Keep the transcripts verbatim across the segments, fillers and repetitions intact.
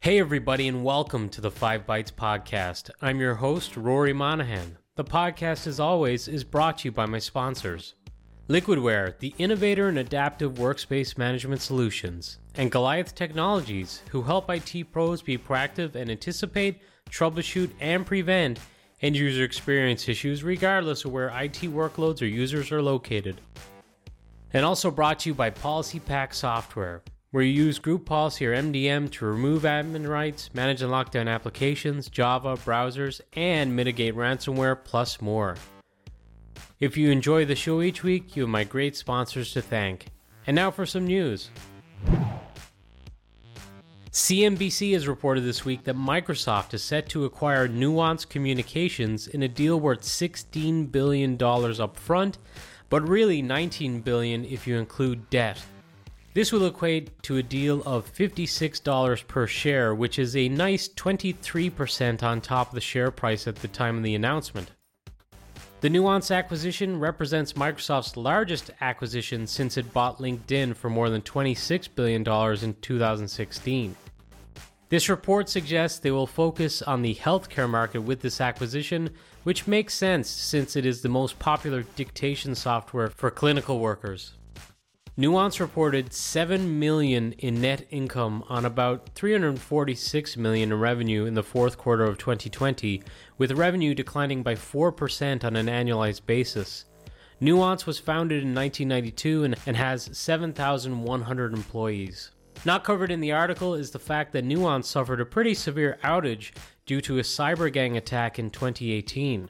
Hey everybody, and welcome to the Five Bytes Podcast. I'm your host, Rory Monahan. The podcast, as always, is brought to you by my sponsors, Liquidware, the innovator in adaptive workspace management solutions, and Goliath Technologies, who help I T pros be proactive and anticipate, troubleshoot, and prevent end-user experience issues regardless of where I T workloads or users are located. And also brought to you by PolicyPack Software, where you use group policy or M D M to remove admin rights, manage and lock down applications, Java, browsers, and mitigate ransomware, plus more. If you enjoy the show each week, you have my great sponsors to thank. And now for some news. C N B C has reported this week that Microsoft is set to acquire Nuance Communications in a deal worth sixteen billion dollars upfront, but really nineteen billion dollars if you include debt. This will equate to a deal of fifty-six dollars per share, which is a nice twenty-three percent on top of the share price at the time of the announcement. The Nuance acquisition represents Microsoft's largest acquisition since it bought LinkedIn for more than twenty-six billion dollars in two thousand sixteen. This report suggests they will focus on the healthcare market with this acquisition, which makes sense since it is the most popular dictation software for clinical workers. Nuance reported seven million dollars in net income on about three hundred forty-six million dollars in revenue in the fourth quarter of twenty twenty, with revenue declining by four percent on an annualized basis. Nuance was founded in nineteen ninety-two and, and has seven thousand one hundred employees. Not covered in the article is the fact that Nuance suffered a pretty severe outage due to a cyber gang attack in twenty eighteen,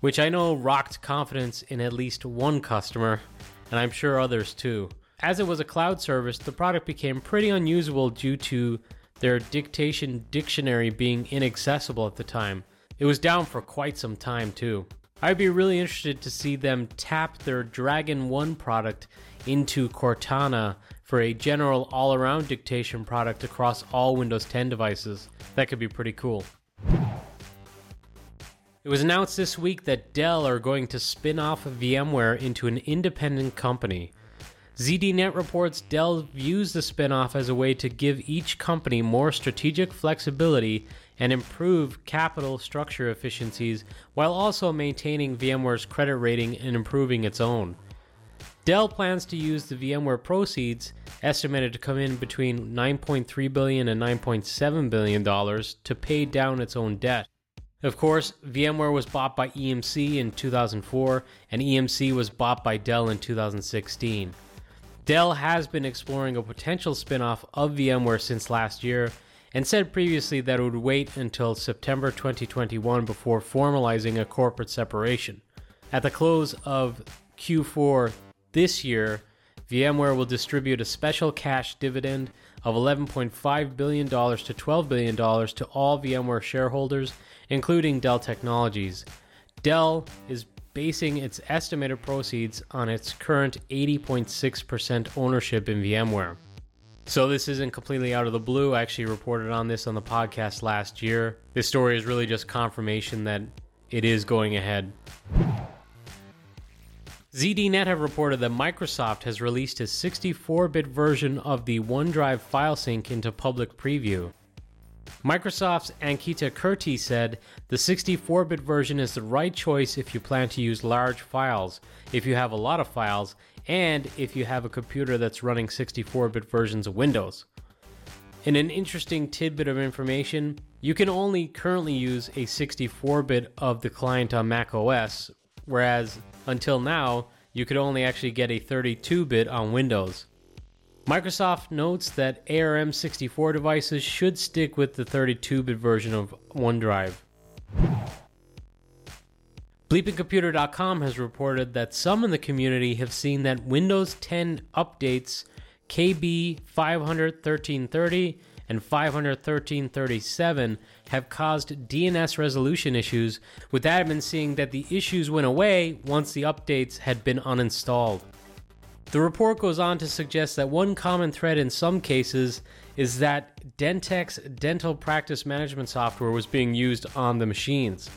which I know rocked confidence in at least one customer, and I'm sure others too. As it was a cloud service, the product became pretty unusable due to their dictation dictionary being inaccessible at the time. It was down for quite some time too. I'd be really interested to see them tap their Dragon One product into Cortana for a general all-around dictation product across all Windows ten devices. That could be pretty cool. It was announced this week that Dell are going to spin off VMware into an independent company. Z D Net reports Dell views the spin-off as a way to give each company more strategic flexibility and improve capital structure efficiencies while also maintaining VMware's credit rating and improving its own. Dell plans to use the VMware proceeds, estimated to come in between nine point three billion dollars and nine point seven billion dollars, to pay down its own debt. Of course, VMware was bought by E M C in two thousand four, and E M C was bought by Dell in two thousand sixteen. Dell has been exploring a potential spin-off of VMware since last year, and said previously that it would wait until September twenty twenty-one before formalizing a corporate separation. At the close of Q four this year, VMware will distribute a special cash dividend of eleven point five billion dollars to twelve billion dollars to all VMware shareholders, including Dell Technologies. Dell is basing its estimated proceeds on its current eighty point six percent ownership in VMware. So this isn't completely out of the blue. I actually reported on this on the podcast last year. This story is really just confirmation that it is going ahead. Z D Net have reported that Microsoft has released a sixty-four bit version of the OneDrive file sync into public preview. Microsoft's Ankita Kirti said, "The sixty-four bit version is the right choice if you plan to use large files, if you have a lot of files, and if you have a computer that's running sixty-four bit versions of Windows." In an interesting tidbit of information, you can only currently use a sixty-four bit of the client on macOS, whereas until now, you could only actually get a thirty-two bit on Windows. Microsoft notes that A R M sixty-four devices should stick with the thirty-two bit version of OneDrive. Bleeping Computer dot com has reported that some in the community have seen that Windows ten updates K B five thirteen thirty and five thirteen thirty-seven have caused D N S resolution issues, with admins seeing that the issues went away once the updates had been uninstalled. The report goes on to suggest that one common thread in some cases is that Dentek's dental practice management software was being used on the machines.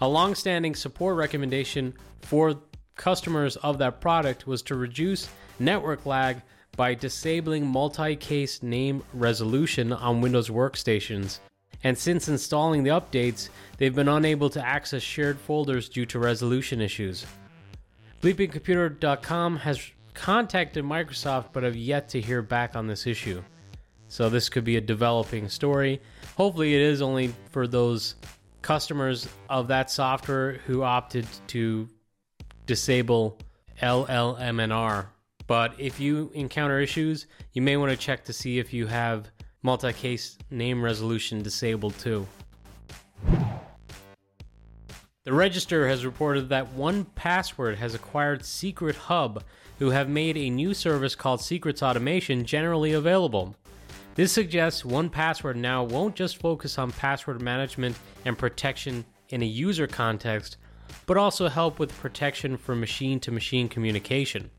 A long-standing support recommendation for customers of that product was to reduce network lag by disabling multi-case name resolution on Windows workstations. And since installing the updates, they've been unable to access shared folders due to resolution issues. Bleeping Computer dot com has contacted Microsoft but have yet to hear back on this issue. So this could be a developing story. Hopefully it is only for those customers of that software who opted to disable L L M N R. But if you encounter issues, you may want to check to see if you have multi-case name resolution disabled too. The Register has reported that one Password has acquired Secret Hub, who have made a new service called Secrets Automation generally available. This suggests one Password now won't just focus on password management and protection in a user context, but also help with protection for machine-to-machine communication.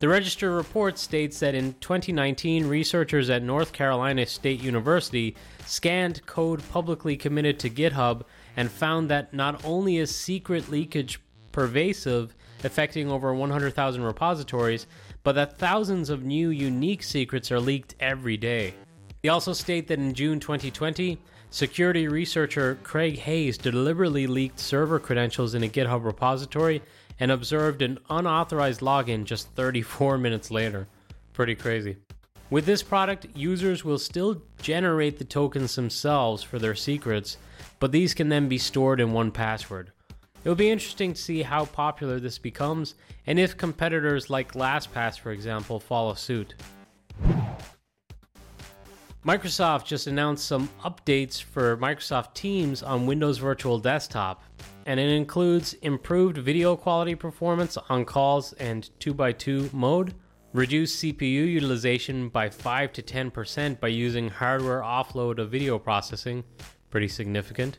The Register report states that in twenty nineteen, researchers at North Carolina State University scanned code publicly committed to GitHub and found that not only is secret leakage pervasive, affecting over one hundred thousand repositories, but that thousands of new unique secrets are leaked every day. They also state that in June twenty twenty, security researcher Craig Hayes deliberately leaked server credentials in a GitHub repository and observed an unauthorized login just thirty-four minutes later. Pretty crazy. With this product, users will still generate the tokens themselves for their secrets, but these can then be stored in one Password. It will be interesting to see how popular this becomes and if competitors like LastPass, for example, follow suit. Microsoft just announced some updates for Microsoft Teams on Windows Virtual Desktop, and it includes improved video quality performance on calls and two by two mode, reduced C P U utilization by five to ten percent by using hardware offload of video processing, pretty significant.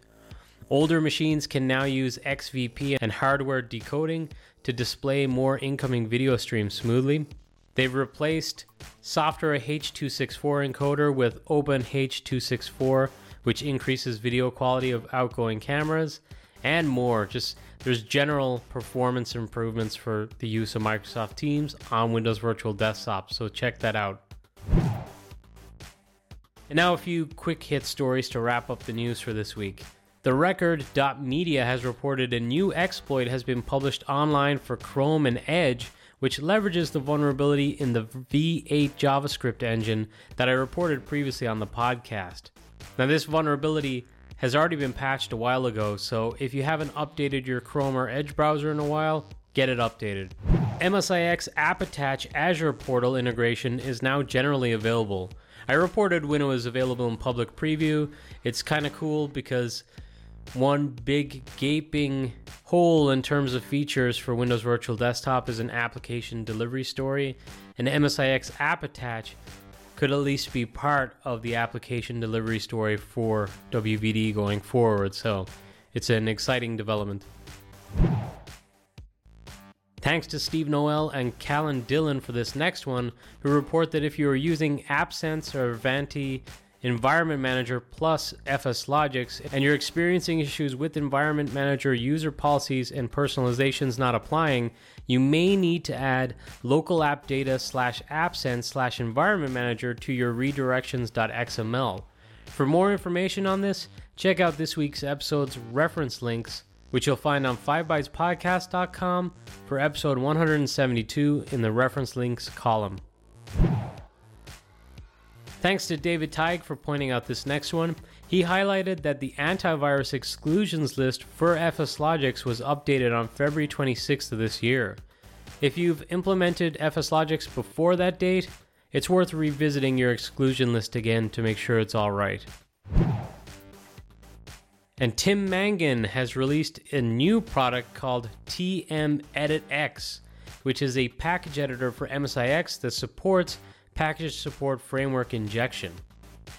Older machines can now use X V P and hardware decoding to display more incoming video streams smoothly. They've replaced software H two sixty-four encoder with Open H two sixty-four, which increases video quality of outgoing cameras, and more. Just there's general performance improvements for the use of Microsoft Teams on Windows Virtual Desktop, so check that out. And now a few quick hit stories to wrap up the news for this week. The Record dot media has reported a new exploit has been published online for Chrome and Edge, which leverages the vulnerability in the V eight JavaScript engine that I reported previously on the podcast. Now, this vulnerability has already been patched a while ago, so if you haven't updated your Chrome or Edge browser in a while, get it updated. M S I X App Attach Azure Portal integration is now generally available. I reported when it was available in public preview. It's kind of cool because one big gaping hole in terms of features for Windows Virtual Desktop is an application delivery story, and M S I X App Attach could at least be part of the application delivery story for W V D going forward, so it's an exciting development. Thanks to Steve Noel and Callan Dillon for this next one, who report that if you are using AppSense or Vanti Environment Manager plus FSLogix, and you're experiencing issues with Environment Manager user policies and personalizations not applying, you may need to add local app data slash appsense slash environment manager to your redirections dot X M L. For more information on this, check out this week's episode's reference links, which you'll find on five bytes podcast dot com for episode one seventy-two in the reference links column. Thanks to David Teig for pointing out this next one. He highlighted that the antivirus exclusions list for FSLogix was updated on February twenty-sixth of this year. If you've implemented FSLogix before that date, it's worth revisiting your exclusion list again to make sure it's all right. And Tim Mangan has released a new product called T M Edit X, which is a package editor for M S I X that supports package support framework injection.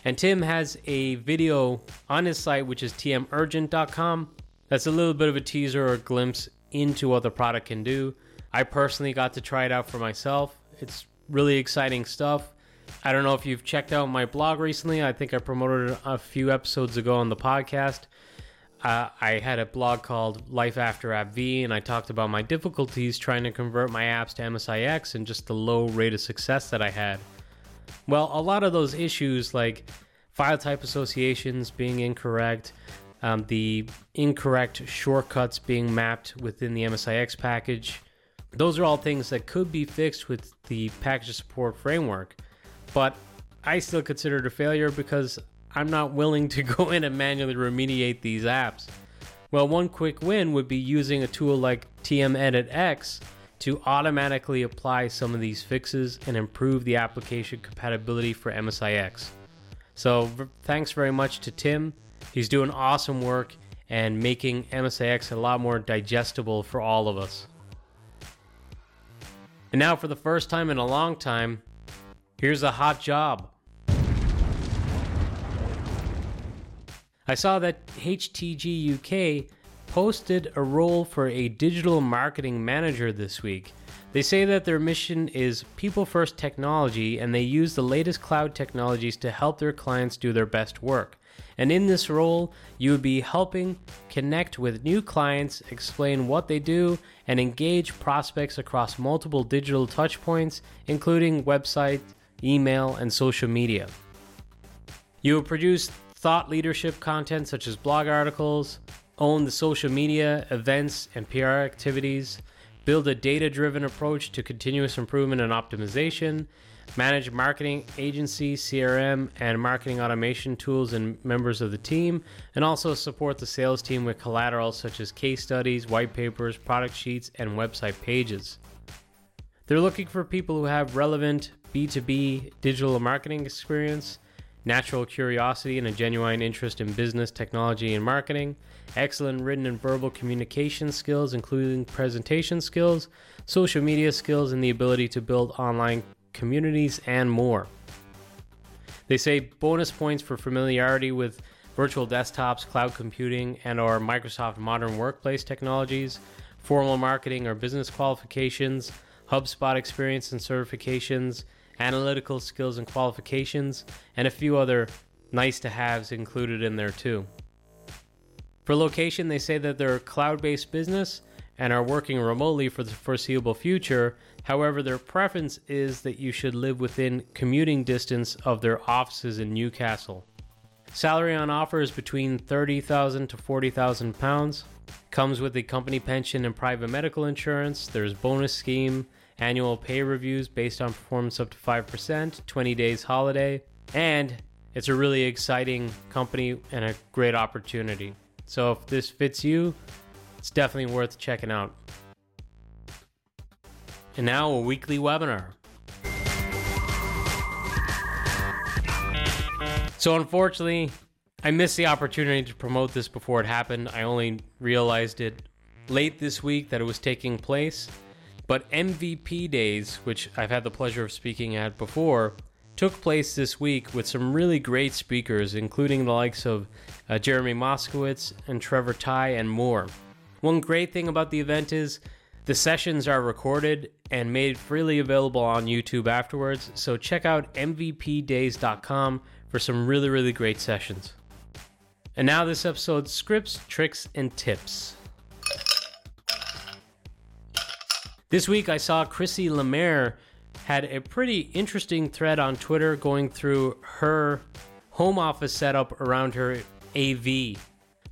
And Tim has a video on his site, which is T M urgent dot com. That's a little bit of a teaser or a glimpse into what the product can do. I personally got to try it out for myself. It's really exciting stuff. I don't know if you've checked out my blog recently. I think I promoted it a few episodes ago on the podcast. Uh, I had a blog called Life After AppV, and I talked about my difficulties trying to convert my apps to M S I X and just the low rate of success that I had. Well, a lot of those issues, like file type associations being incorrect, um, the incorrect shortcuts being mapped within the M S I X package, those are all things that could be fixed with the package support framework. But I still consider it a failure because I'm not willing to go in and manually remediate these apps. Well, one quick win would be using a tool like T M Edit X to automatically apply some of these fixes and improve the application compatibility for M S I X. So thanks very much to Tim. He's doing awesome work and making M S I X a lot more digestible for all of us. And now, for the first time in a long time, here's a hot job. I saw that H T G U K posted a role for a digital marketing manager this week. They say that their mission is people-first technology, and they use the latest cloud technologies to help their clients do their best work. And in this role, you would be helping connect with new clients, explain what they do, and engage prospects across multiple digital touchpoints, including website, email, and social media. You will produce thought leadership content such as blog articles, own the social media, events, and P R activities, build a data-driven approach to continuous improvement and optimization, manage marketing agency, C R M, and marketing automation tools and members of the team, and also support the sales team with collateral such as case studies, white papers, product sheets, and website pages. They're looking for people who have relevant B two B digital marketing experience, natural curiosity and a genuine interest in business, technology, and marketing, excellent written and verbal communication skills, including presentation skills, social media skills, and the ability to build online communities, and more. They say bonus points for familiarity with virtual desktops, cloud computing, and or Microsoft Modern Workplace technologies, formal marketing or business qualifications, HubSpot experience and certifications, analytical skills and qualifications, and a few other nice-to-haves included in there too. For location, they say that they're a cloud-based business and are working remotely for the foreseeable future. However, their preference is that you should live within commuting distance of their offices in Newcastle. Salary on offer is between thirty thousand to forty thousand pounds. Comes with a company pension and private medical insurance. There's bonus scheme, annual pay reviews based on performance up to five percent, twenty days holiday, and it's a really exciting company and a great opportunity. So if this fits you, it's definitely worth checking out. And now, a weekly webinar. So unfortunately, I missed the opportunity to promote this before it happened. I only realized it late this week that it was taking place. But M V P Days, which I've had the pleasure of speaking at before, took place this week with some really great speakers, including the likes of uh, Jeremy Moskowitz and Trevor Tai and more. One great thing about the event is the sessions are recorded and made freely available on YouTube afterwards, so check out M V P days dot com for some really, really great sessions. And now this episode's scripts, tricks, and tips. This week I saw Chrissy Lemaire had a pretty interesting thread on Twitter going through her home office setup around her A V.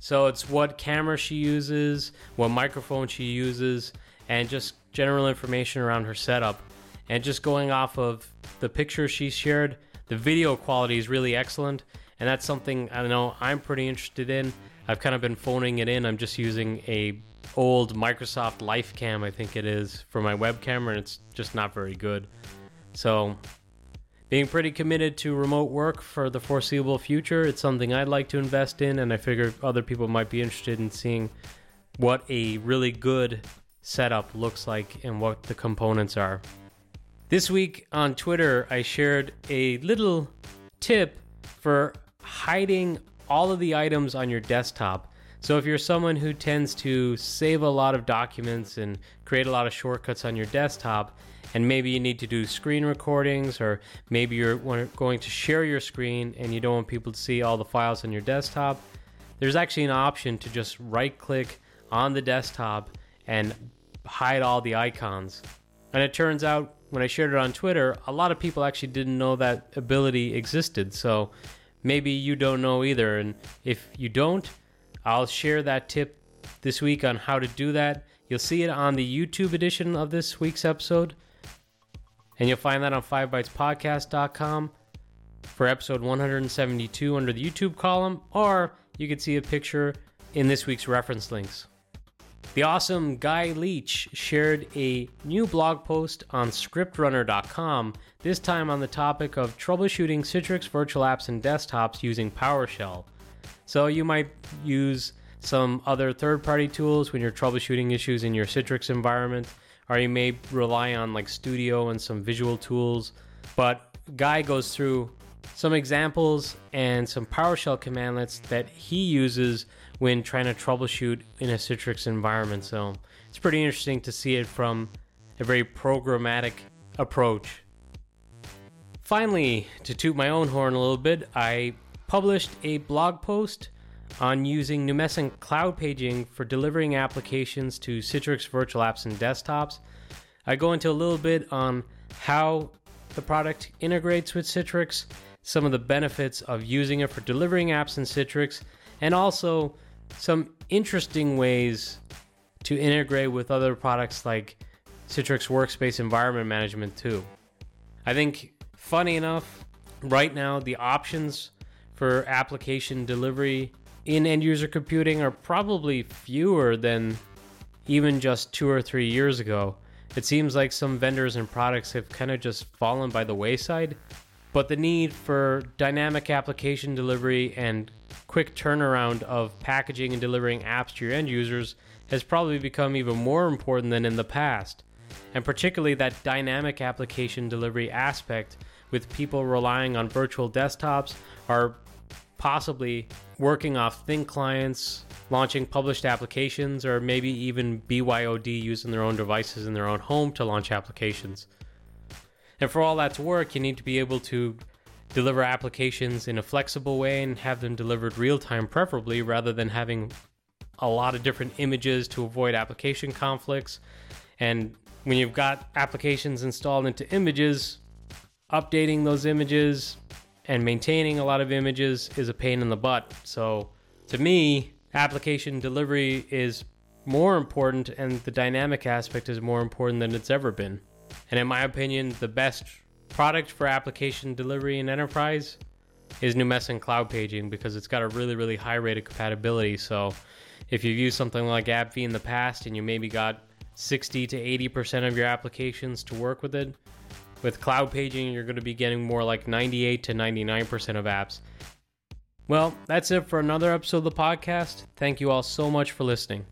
So it's what camera she uses, what microphone she uses, and just general information around her setup. And just going off of the picture she shared, the video quality is really excellent, and that's something I know I'm pretty interested in. I've kind of been phoning it in. I'm just using a old Microsoft LifeCam, I think it is, for my webcam, and it's just not very good. So, being pretty committed to remote work for the foreseeable future, it's something I'd like to invest in, and I figure other people might be interested in seeing what a really good setup looks like and what the components are. This week on Twitter, I shared a little tip for hiding all of the items on your desktop. So if you're someone who tends to save a lot of documents and create a lot of shortcuts on your desktop, and maybe you need to do screen recordings, or maybe you're going to share your screen and you don't want people to see all the files on your desktop, there's actually an option to just right-click on the desktop and hide all the icons. And it turns out, when I shared it on Twitter, a lot of people actually didn't know that ability existed. So maybe you don't know either. And if you don't, I'll share that tip this week on how to do that. You'll see it on the YouTube edition of this week's episode. And you'll find that on five bytes podcast dot com for episode one seventy-two under the YouTube column, or you can see a picture in this week's reference links. The awesome Guy Leach shared a new blog post on script runner dot com, this time on the topic of troubleshooting Citrix virtual apps and desktops using PowerShell. So you might use some other third-party tools when you're troubleshooting issues in your Citrix environment, or you may rely on like Studio and some visual tools. But Guy goes through some examples and some PowerShell commandlets that he uses when trying to troubleshoot in a Citrix environment. So it's pretty interesting to see it from a very programmatic approach. Finally, to toot my own horn a little bit, I published a blog post on using Numescent cloud paging for delivering applications to Citrix virtual apps and desktops. I go into a little bit on how the product integrates with Citrix, some of the benefits of using it for delivering apps in Citrix, and also some interesting ways to integrate with other products like Citrix Workspace Environment Management too. I think, funny enough, right now the options for application delivery in end-user computing are probably fewer than even just two or three years ago. It seems like some vendors and products have kind of just fallen by the wayside, but the need for dynamic application delivery and quick turnaround of packaging and delivering apps to your end users has probably become even more important than in the past. And particularly that dynamic application delivery aspect, with people relying on virtual desktops or possibly working off thin clients, launching published applications, or maybe even B Y O D using their own devices in their own home to launch applications. And for all that to work, you need to be able to deliver applications in a flexible way and have them delivered real-time, preferably, rather than having a lot of different images to avoid application conflicts. And when you've got applications installed into images, updating those images and maintaining a lot of images is a pain in the butt. So to me, application delivery is more important, and the dynamic aspect is more important than it's ever been. And in my opinion, the best product for application delivery in enterprise is Numescent Cloud Paging, because it's got a really, really high rate of compatibility. So if you've used something like AbbVie in the past and you maybe got sixty to eighty percent of your applications to work with it, with cloud paging, you're going to be getting more like ninety-eight to ninety-nine percent of apps. Well, that's it for another episode of the podcast. Thank you all so much for listening.